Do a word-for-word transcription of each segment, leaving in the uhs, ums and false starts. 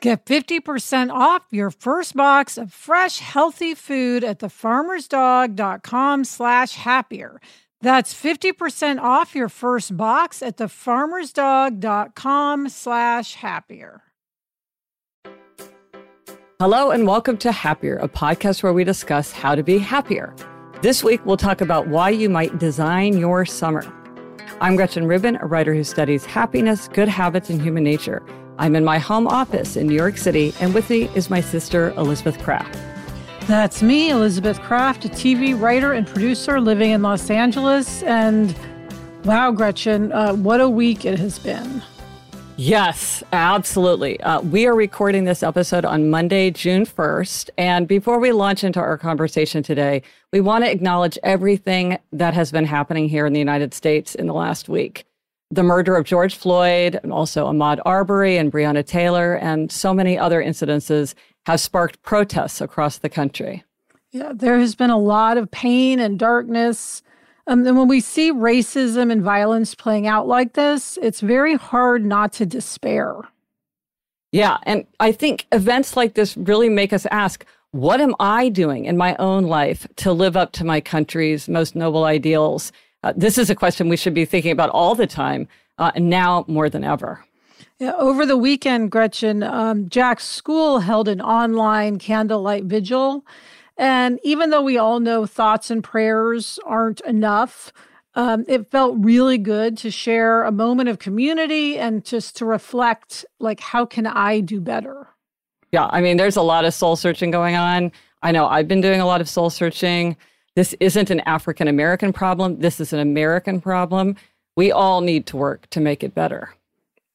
Get fifty percent off your first box of fresh, healthy food at the farmers dog dot com slash happier. That's fifty percent off your first box at the farmers dog dot com slash happier. Hello and welcome to Happier, a podcast where we discuss how to be happier. This week, we'll talk about why you might design your summer. I'm Gretchen Rubin, a writer who studies happiness, good habits, and human nature. I'm in my home office in New York City, and with me is my sister, Elizabeth Kraft. That's me, Elizabeth Kraft, a T V writer and producer living in Los Angeles. And wow, Gretchen, uh, what a week it has been. Yes, absolutely. Uh, we are recording this episode on Monday, June first. And before we launch into our conversation today, we want to acknowledge everything that has been happening here in the United States in the last week. The murder of George Floyd and also Ahmaud Arbery and Breonna Taylor and so many other incidences have sparked protests across the country. Yeah, there has been a lot of pain and darkness. Um, and when we see racism and violence playing out like this, it's very hard not to despair. Yeah, and I think events like this really make us ask, what am I doing in my own life to live up to my country's most noble ideals? Uh, this is a question we should be thinking about all the time, uh, and now more than ever. Yeah, over the weekend, Gretchen, um, Jack's school held an online candlelight vigil. And even though we all know thoughts and prayers aren't enough, um, it felt really good to share a moment of community and just to reflect, like, how can I do better? Yeah, I mean, there's a lot of soul searching going on. I know I've been doing a lot of soul searching. This isn't an African-American problem. This is an American problem. We all need to work to make it better.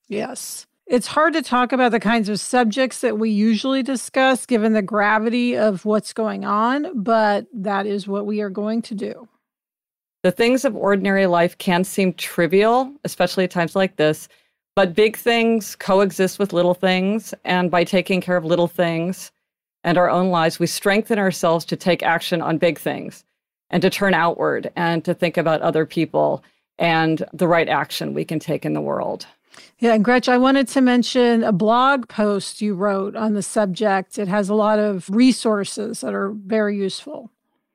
Yes. It's hard to talk about the kinds of subjects that we usually discuss, given the gravity of what's going on, but that is what we are going to do. The things of ordinary life can seem trivial, especially at times like this, but big things coexist with little things, and by taking care of little things and our own lives, we strengthen ourselves to take action on big things and to turn outward and to think about other people and the right action we can take in the world. Yeah, and Gretch, I wanted to mention a blog post you wrote on the subject. It has a lot of resources that are very useful.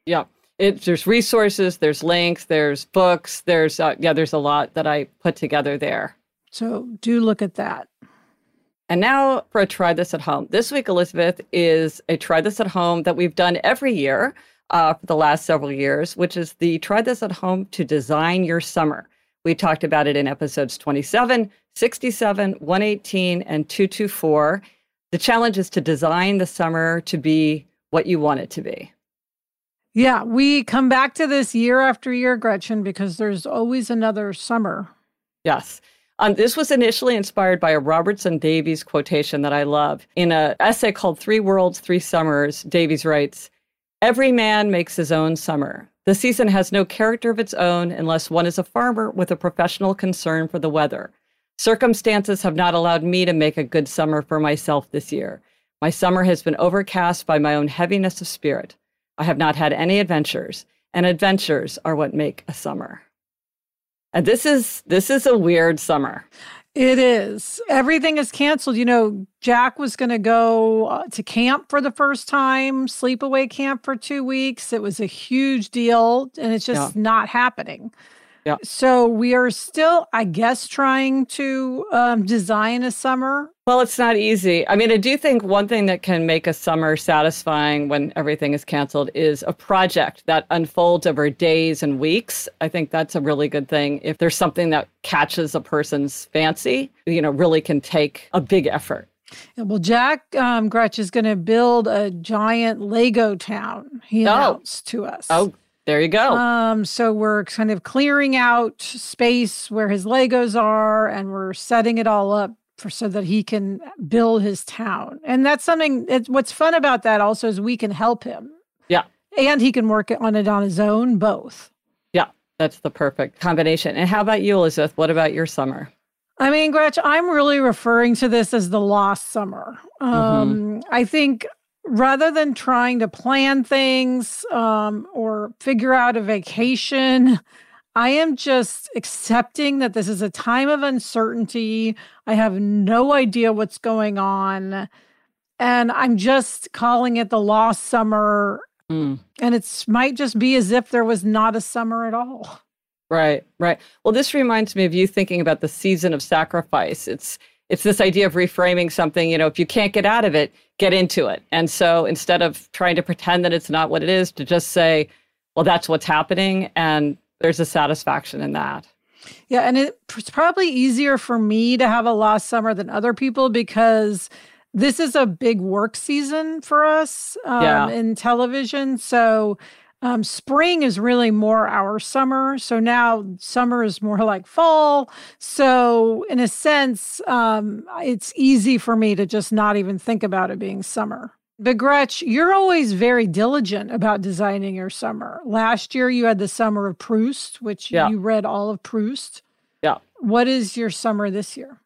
Yeah, it, there's resources, there's links, there's books, there's, uh, yeah, there's a lot that I put together there. So do look at that. And now for a Try This at Home. This week, Elizabeth, is a Try This at Home that we've done every year uh, for the last several years, which is the Try This at Home to Design Your Summer. We talked about it in episodes twenty-seven, sixty-seven, one eighteen, and two twenty-four. The challenge is to design the summer to be what you want it to be. Yeah, we come back to this year after year, Gretchen, because there's always another summer. Yes. Um, this was initially inspired by a Robertson Davies quotation that I love. In an essay called Three Worlds, Three Summers, Davies writes, "Every man makes his own summer. The season has no character of its own unless one is a farmer with a professional concern for the weather. Circumstances have not allowed me to make a good summer for myself this year. My summer has been overcast by my own heaviness of spirit. I have not had any adventures, and adventures are what make a summer." And this is this is a weird summer. It is. Everything is canceled. You know, Jack was going to go to camp for the first time, sleepaway camp for two weeks. It was a huge deal, and it's just yeah. not happening. Yeah. So we are still, I guess, trying to um, design a summer. Well, it's not easy. I mean, I do think one thing that can make a summer satisfying when everything is canceled is a project that unfolds over days and weeks. I think that's a really good thing. If there's something that catches a person's fancy, you know, really can take a big effort. Yeah, well, Jack um, Gretch is going to build a giant Lego town, he oh. announced to us. Oh, there you go. Um, so we're kind of clearing out space where his Legos are, and we're setting it all up for so that he can build his town. And that's something, it, what's fun about that also is we can help him. Yeah. And he can work on it on his own, both. Yeah, that's the perfect combination. And how about you, Elizabeth? What about your summer? I mean, Gretch, I'm really referring to this as the lost summer. Um, mm-hmm. I think... rather than trying to plan things um, or figure out a vacation, I am just accepting that this is a time of uncertainty. I have no idea what's going on. And I'm just calling it the lost summer. Mm. And it might just be as if there was not a summer at all. Right, right. Well, this reminds me of you thinking about the season of sacrifice. It's It's this idea of reframing something, you know, if you can't get out of it, get into it. And so instead of trying to pretend that it's not what it is, to just say, well, that's what's happening. And there's a satisfaction in that. Yeah. And it's probably easier for me to have a lost summer than other people because this is a big work season for us um, yeah. in television. So Um, spring is really more our summer. So now summer is more like fall. So in a sense, um, it's easy for me to just not even think about it being summer. But Gretch, you're always very diligent about designing your summer. Last year, you had the summer of Proust, which yeah. you read all of Proust. Yeah. What is your summer this year?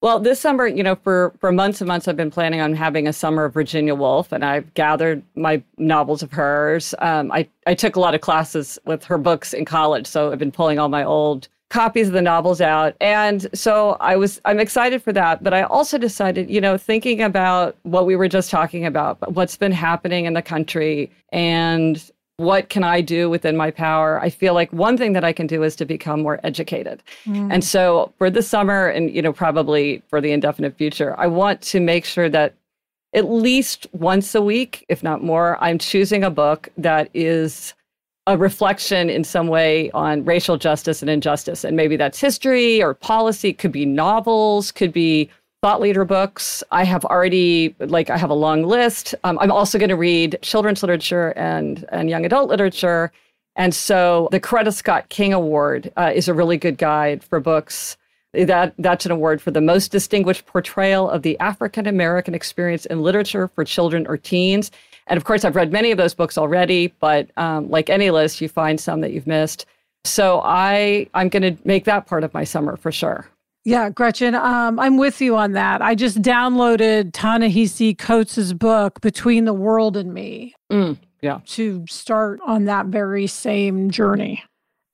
Well, this summer, you know, for, for months and months, I've been planning on having a summer of Virginia Woolf, and I've gathered my novels of hers. Um, I, I took a lot of classes with her books in college, so I've been pulling all my old copies of the novels out. And so I was, I'm excited for that. But I also decided, you know, thinking about what we were just talking about, what's been happening in the country and what can I do within my power? I feel like one thing that I can do is to become more educated. Mm. And so for this summer and, you know, probably for the indefinite future, I want to make sure that at least once a week, if not more, I'm choosing a book that is a reflection in some way on racial justice and injustice. And maybe that's history or policy, could be novels, could be thought leader books. I have already, like, I have a long list. Um, I'm also going to read children's literature and, and young adult literature. And so the Coretta Scott King Award uh, is a really good guide for books. That That's an award for the most distinguished portrayal of the African-American experience in literature for children or teens. And of course, I've read many of those books already, but um, like any list, you find some that you've missed. So I, I'm going to make that part of my summer for sure. Yeah, Gretchen, um, I'm with you on that. I just downloaded Ta-Nehisi Coates' book, Between the World and Me, mm, yeah. to start on that very same journey.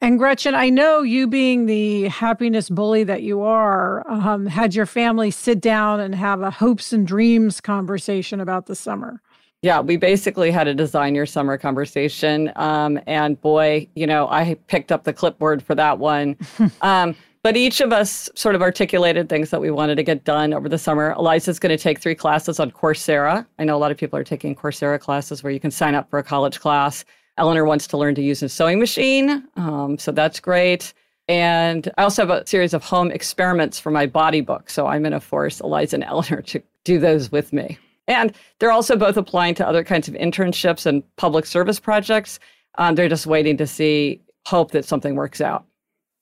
And Gretchen, I know you being the happiness bully that you are, um, had your family sit down and have a hopes and dreams conversation about the summer. Yeah, we basically had a design your summer conversation. Um, and boy, you know, I picked up the clipboard for that one. Um But each of us sort of articulated things that we wanted to get done over the summer. Eliza's going to take three classes on Coursera. I know a lot of people are taking Coursera classes where you can sign up for a college class. Eleanor wants to learn to use a sewing machine, um, so that's great. And I also have a series of home experiments for my body book, so I'm going to force Eliza and Eleanor to do those with me. And they're also both applying to other kinds of internships and public service projects. Um, they're just waiting to see, hope that something works out.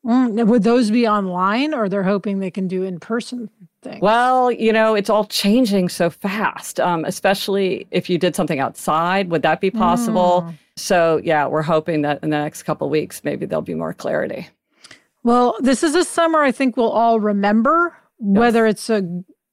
Mm, would those be online, or they're hoping they can do in-person things? Well, you know, it's all changing so fast, um, especially if you did something outside. Would that be possible? Mm. So, yeah, we're hoping that in the next couple of weeks, maybe there'll be more clarity. Well, this is a summer I think we'll all remember, yes. whether it's a,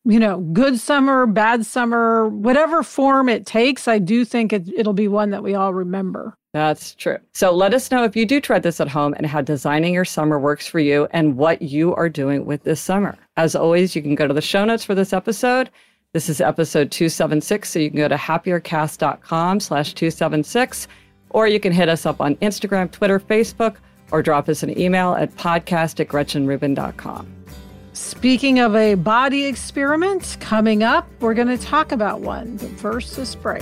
you know, good summer, bad summer, whatever form it takes. I do think it, it'll be one that we all remember. That's true. So let us know if you do try this at home and how designing your summer works for you and what you are doing with this summer. As always, you can go to the show notes for this episode. This is episode two seventy-six, so you can go to happiercast.com slash 276, or you can hit us up on Instagram, Twitter, Facebook, or drop us an email at podcast at gretchen rubin dot com. Speaking of a body experiment, coming up, we're going to talk about one, but first this break.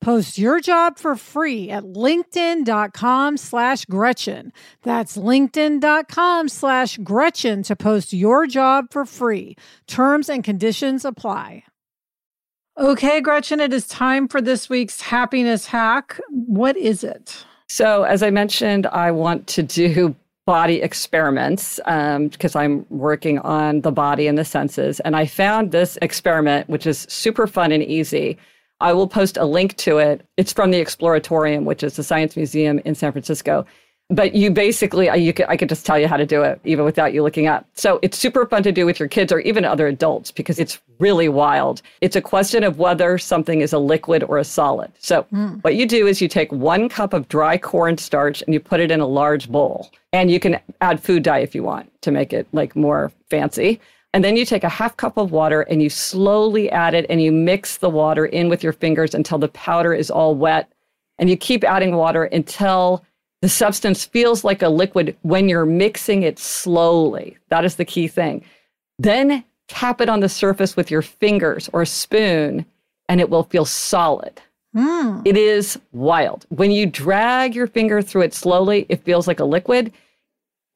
Post your job for free at linkedin.com slash Gretchen. That's linkedin.com slash Gretchen to post your job for free. Terms and conditions apply. Okay, Gretchen, it is time for this week's happiness hack. What is it? So as I mentioned, I want to do body experiments um, because I'm working on the body and the senses. And I found this experiment, which is super fun and easy. I will post a link to it. It's from the Exploratorium, which is the science museum in San Francisco. But you basically, you could, I could just tell you how to do it even without you looking up. So it's super fun to do with your kids or even other adults because it's really wild. It's a question of whether something is a liquid or a solid. So mm. what you do is you take one cup of dry cornstarch and you put it in a large bowl. And you can add food dye if you want to make it like more fancy. And then you take a half cup of water and you slowly add it and you mix the water in with your fingers until the powder is all wet. And you keep adding water until the substance feels like a liquid when you're mixing it slowly. That is the key thing. Then tap it on the surface with your fingers or a spoon and it will feel solid. Mm. It is wild. When you drag your finger through it slowly, it feels like a liquid.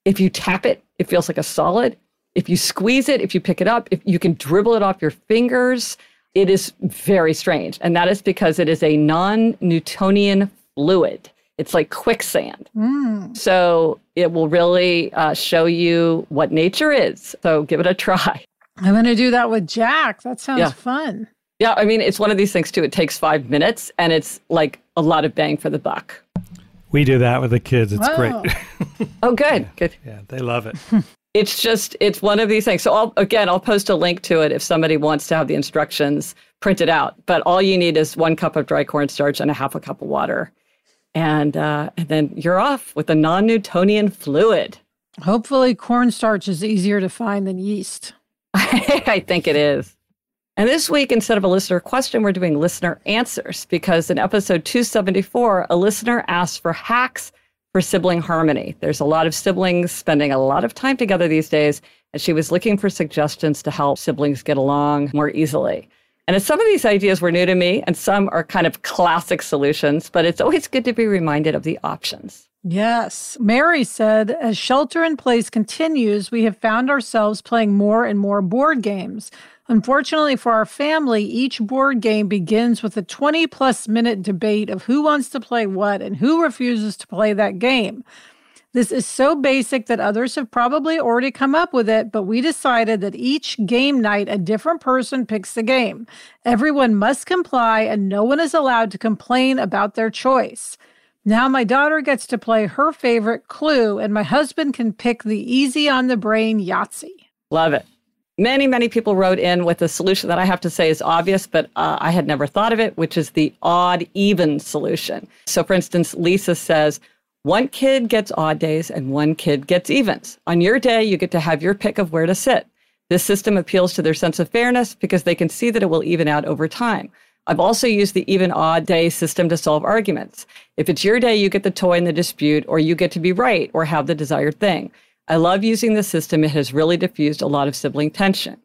If you tap it, it feels like a solid. If you squeeze it, if you pick it up, if you can dribble it off your fingers, it is very strange. And that is because it is a non-Newtonian fluid. It's like quicksand. Mm. So it will really uh, show you what nature is. So give it a try. I'm going to do that with Jack. That sounds yeah. fun. Yeah, I mean, it's one of these things, too. It takes five minutes, and it's like a lot of bang for the buck. We do that with the kids. It's Whoa. great. Oh, good. Yeah. Good. Yeah, they love it. It's just, it's one of these things. So I'll, again, I'll post a link to it if somebody wants to have the instructions printed out. But all you need is one cup of dry cornstarch and a half a cup of water. And, uh, and then you're off with a non-Newtonian fluid. Hopefully cornstarch is easier to find than yeast. I think it is. And this week, instead of a listener question, we're doing listener answers. Because in episode two seventy-four, a listener asked for hacks for sibling harmony. There's a lot of siblings spending a lot of time together these days, and she was looking for suggestions to help siblings get along more easily. And some of these ideas were new to me, and some are kind of classic solutions, but it's always good to be reminded of the options. Yes. Mary said, as shelter in place continues, we have found ourselves playing more and more board games. Unfortunately for our family, each board game begins with a twenty-plus minute debate of who wants to play what and who refuses to play that game. This is so basic that others have probably already come up with it, but we decided that each game night, a different person picks the game. Everyone must comply, and no one is allowed to complain about their choice. Now my daughter gets to play her favorite Clue, and my husband can pick the easy on the brain Yahtzee. Love it. Many, many people wrote in with a solution that I have to say is obvious, but uh, I had never thought of it, which is the odd-even solution. So, for instance, Lisa says, one kid gets odd days and one kid gets evens. On your day, you get to have your pick of where to sit. This system appeals to their sense of fairness because they can see that it will even out over time. I've also used the even-odd day system to solve arguments. If it's your day, you get the toy in the dispute, or you get to be right or have the desired thing. I love using this system. It has really diffused a lot of sibling tension.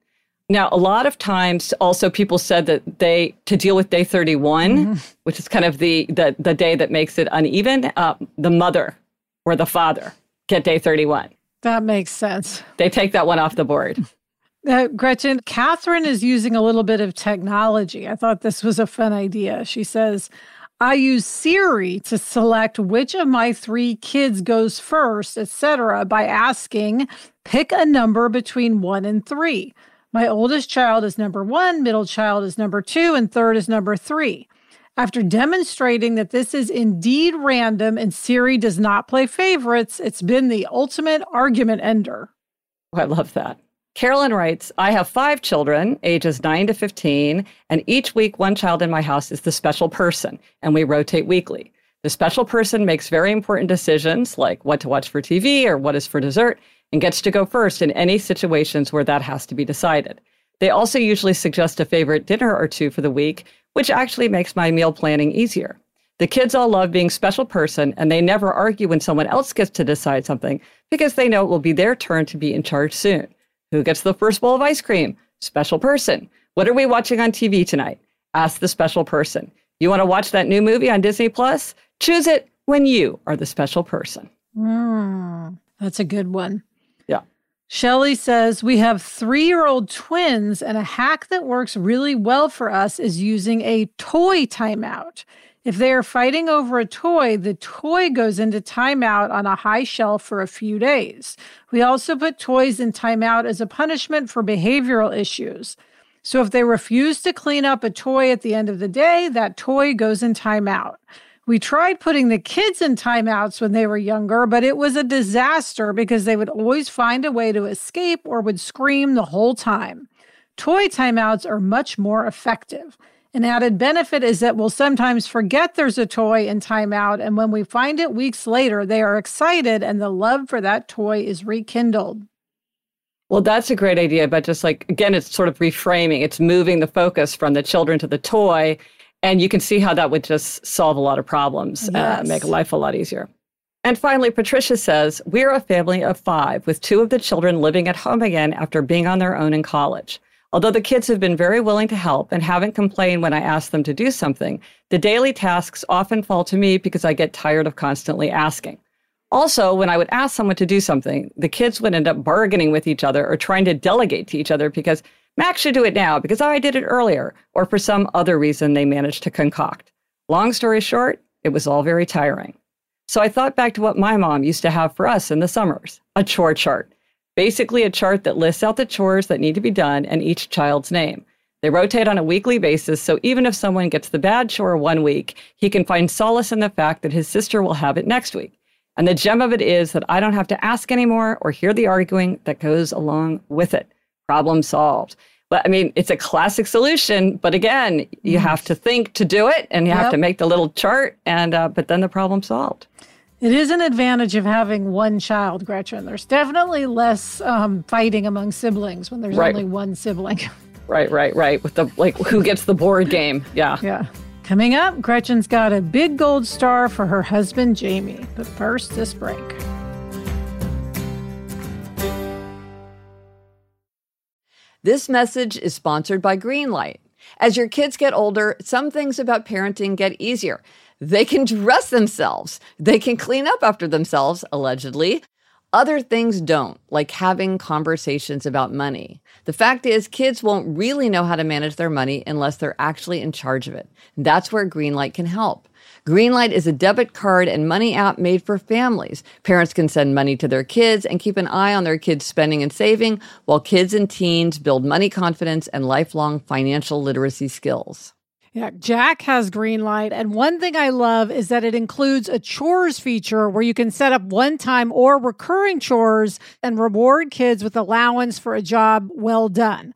Now, a lot of times also people said that they, to deal with day thirty-one, mm-hmm. which is kind of the, the, the day that makes it uneven, uh, the mother or the father get day thirty-one. That makes sense. They take that one off the board. Uh, Gretchen, Catherine is using a little bit of technology. I thought this was a fun idea. She says, I use Siri to select which of my three kids goes first, et cetera, by asking, pick a number between one and three. My oldest child is number one, middle child is number two, and third is number three. After demonstrating that this is indeed random and Siri does not play favorites, it's been the ultimate argument ender. Oh, I love that. Carolyn writes, I have five children, ages nine to fifteen, and each week one child in my house is the special person, and we rotate weekly. The special person makes very important decisions like what to watch for T V or what is for dessert, and gets to go first in any situations where that has to be decided. They also usually suggest a favorite dinner or two for the week, which actually makes my meal planning easier. The kids all love being special person, and they never argue when someone else gets to decide something because they know it will be their turn to be in charge soon. Who gets the first bowl of ice cream? Special person. What are we watching on T V tonight? Ask the special person. You want to watch that new movie on Disney Plus? Choose it when you are the special person. Mm, that's a good one. Shelley says, we have three-year-old twins, and a hack that works really well for us is using a toy timeout. If they are fighting over a toy, the toy goes into timeout on a high shelf for a few days. We also put toys in timeout as a punishment for behavioral issues. So if they refuse to clean up a toy at the end of the day, that toy goes in timeout. We tried putting the kids in timeouts when they were younger, but it was a disaster because they would always find a way to escape or would scream the whole time. Toy timeouts are much more effective. An added benefit is that we'll sometimes forget there's a toy in timeout, and when we find it weeks later, they are excited and the love for that toy is rekindled. Well, that's a great idea, but just like, again, it's sort of reframing. It's moving the focus from the children to the toy. And you can see how that would just solve a lot of problems, yes. uh, make life a lot easier. And finally, Patricia says, we're a family of five with two of the children living at home again after being on their own in college. Although the kids have been very willing to help and haven't complained when I ask them to do something, the daily tasks often fall to me because I get tired of constantly asking. Also, when I would ask someone to do something, the kids would end up bargaining with each other or trying to delegate to each other because Max should do it now because I did it earlier, or for some other reason they managed to concoct. Long story short, it was all very tiring. So I thought back to what my mom used to have for us in the summers, a chore chart. Basically a chart that lists out the chores that need to be done and each child's name. They rotate on a weekly basis, so even if someone gets the bad chore one week, he can find solace in the fact that his sister will have it next week. And the gem of it is that I don't have to ask anymore or hear the arguing that goes along with it. Problem solved. But I mean, it's a classic solution. But again, you have to think to do it, and you yep. have to make the little chart. And uh, but then the problem solved. It is an advantage of having one child, Gretchen. There's definitely less um, fighting among siblings when there's right. only one sibling. Right, right, right. With the like, who gets the board game? Yeah, yeah. Coming up, Gretchen's got a big gold star for her husband, Jamie. But first, this break. This message is sponsored by Greenlight. As your kids get older, some things about parenting get easier. They can dress themselves. They can clean up after themselves, allegedly. Other things don't, like having conversations about money. The fact is, kids won't really know how to manage their money unless they're actually in charge of it. That's where Greenlight can help. Greenlight is a debit card and money app made for families. Parents can send money to their kids and keep an eye on their kids' spending and saving, while kids and teens build money confidence and lifelong financial literacy skills. Yeah, Jack has Greenlight, and one thing I love is that it includes a chores feature where you can set up one-time or recurring chores and reward kids with allowance for a job well done.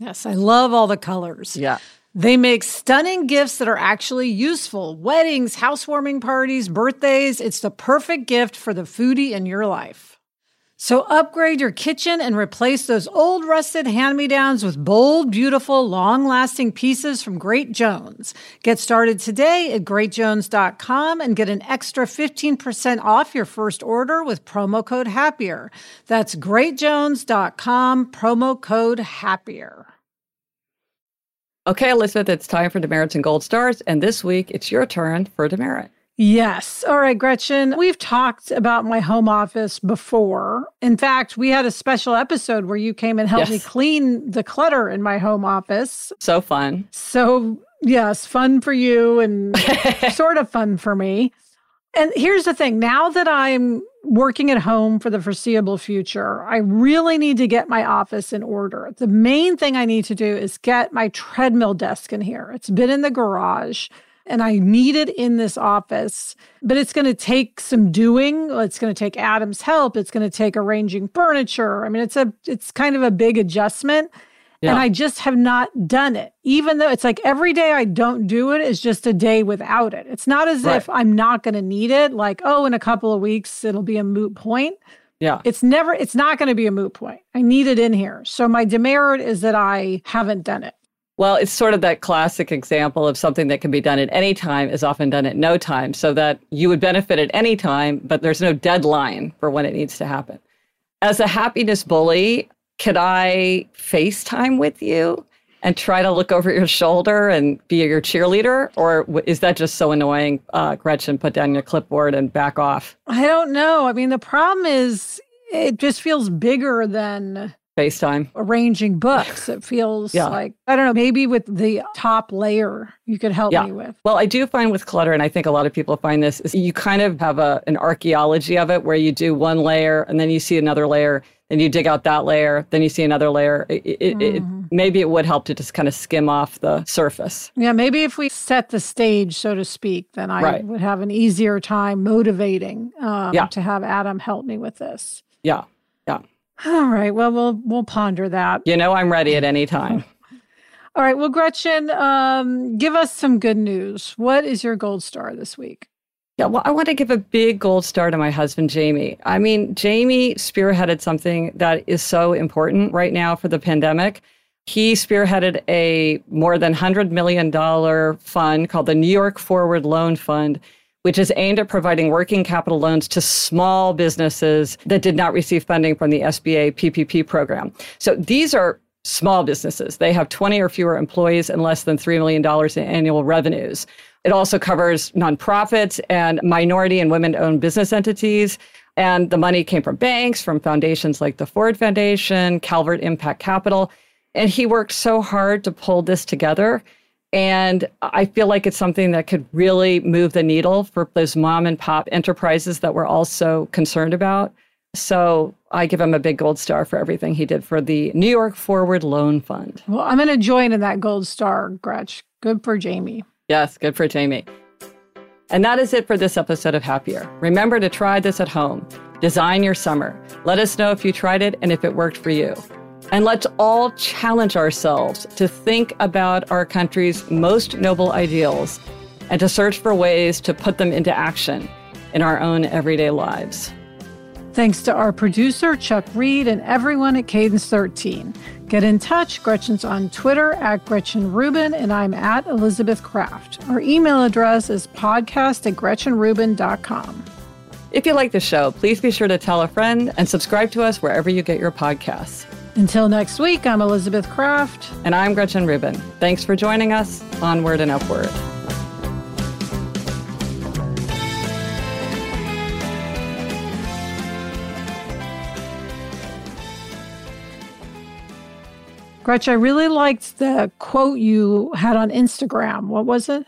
Yes, I love all the colors. Yeah. They make stunning gifts that are actually useful. Weddings, housewarming parties, birthdays. It's the perfect gift for the foodie in your life. So upgrade your kitchen and replace those old rusted hand-me-downs with bold, beautiful, long-lasting pieces from Great Jones. Get started today at great jones dot com and get an extra fifteen percent off your first order with promo code HAPPIER. That's great jones dot com, promo code HAPPIER. Okay, Elizabeth, it's time for Demerits and Gold Stars, and this week it's your turn for Demerit. Yes. All right, Gretchen, we've talked about my home office before. In fact, we had a special episode where you came and helped yes. me clean the clutter in my home office. So fun. So, yes, fun for you and sort of fun for me. And here's the thing. Now that I'm working at home for the foreseeable future, I really need to get my office in order. The main thing I need to do is get my treadmill desk in here. It's been in the garage. And I need it in this office, but it's going to take some doing. It's going to take Adam's help. It's going to take arranging furniture. I mean, it's a it's kind of a big adjustment. Yeah. And I just have not done it, even though it's like every day I don't do it is just a day without it. It's not as right. if I'm not going to need it. Like, oh, in a couple of weeks, it'll be a moot point. Yeah, it's never it's not going to be a moot point. I need it in here. So my demerit is that I haven't done it. Well, it's sort of that classic example of something that can be done at any time is often done at no time, so that you would benefit at any time, but there's no deadline for when it needs to happen. As a happiness bully, could I FaceTime with you and try to look over your shoulder and be your cheerleader? Or is that just so annoying, uh, Gretchen, put down your clipboard and back off? I don't know. I mean, the problem is it just feels bigger than FaceTime. Arranging books. It feels yeah. like, I don't know, maybe with the top layer you could help yeah. me with. Well, I do find with clutter, and I think a lot of people find this, is you kind of have a, an archaeology of it where you do one layer and then you see another layer and you dig out that layer, then you see another layer. It, it, mm. it, maybe it would help to just kind of skim off the surface. Yeah, maybe if we set the stage, so to speak, then I right. would have an easier time motivating um, yeah. to have Adam help me with this. Yeah, yeah. All right. Well, we'll we'll ponder that. You know, I'm ready at any time. All right. Well, Gretchen, um, give us some good news. What is your gold star this week? Yeah, well, I want to give a big gold star to my husband, Jamie. I mean, Jamie spearheaded something that is so important right now for the pandemic. He spearheaded a more than one hundred million dollars fund called the New York Forward Loan Fund, which is aimed at providing working capital loans to small businesses that did not receive funding from the S B A P P P program. So these are small businesses. They have twenty or fewer employees and less than three million dollars in annual revenues. It also covers nonprofits and minority and women-owned business entities. And the money came from banks, from foundations like the Ford Foundation, Calvert Impact Capital. And he worked so hard to pull this together. And I feel like it's something that could really move the needle for those mom and pop enterprises that we're all so concerned about. So I give him a big gold star for everything he did for the New York Forward Loan Fund. Well, I'm going to join in that gold star, Gretch. Good for Jamie. Yes, good for Jamie. And that is it for this episode of Happier. Remember to try this at home. Design your summer. Let us know if you tried it and if it worked for you. And let's all challenge ourselves to think about our country's most noble ideals and to search for ways to put them into action in our own everyday lives. Thanks to our producer, Chuck Reed, and everyone at Cadence thirteen. Get in touch. Gretchen's on Twitter at Gretchen Rubin, and I'm at Elizabeth Kraft. Our email address is podcast at gretchen rubin dot com. If you like the show, please be sure to tell a friend and subscribe to us wherever you get your podcasts. Until next week, I'm Elizabeth Kraft. And I'm Gretchen Rubin. Thanks for joining us. Onward and upward. Gretch, I really liked the quote you had on Instagram. What was it?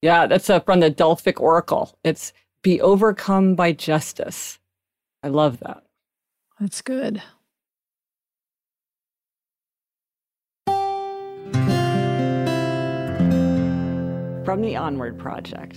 Yeah, that's uh, from the Delphic Oracle. It's "Be overcome by justice." I love that. That's good. From the Onward Project.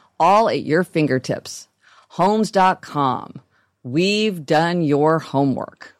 all at your fingertips. homes dot com. We've done your homework.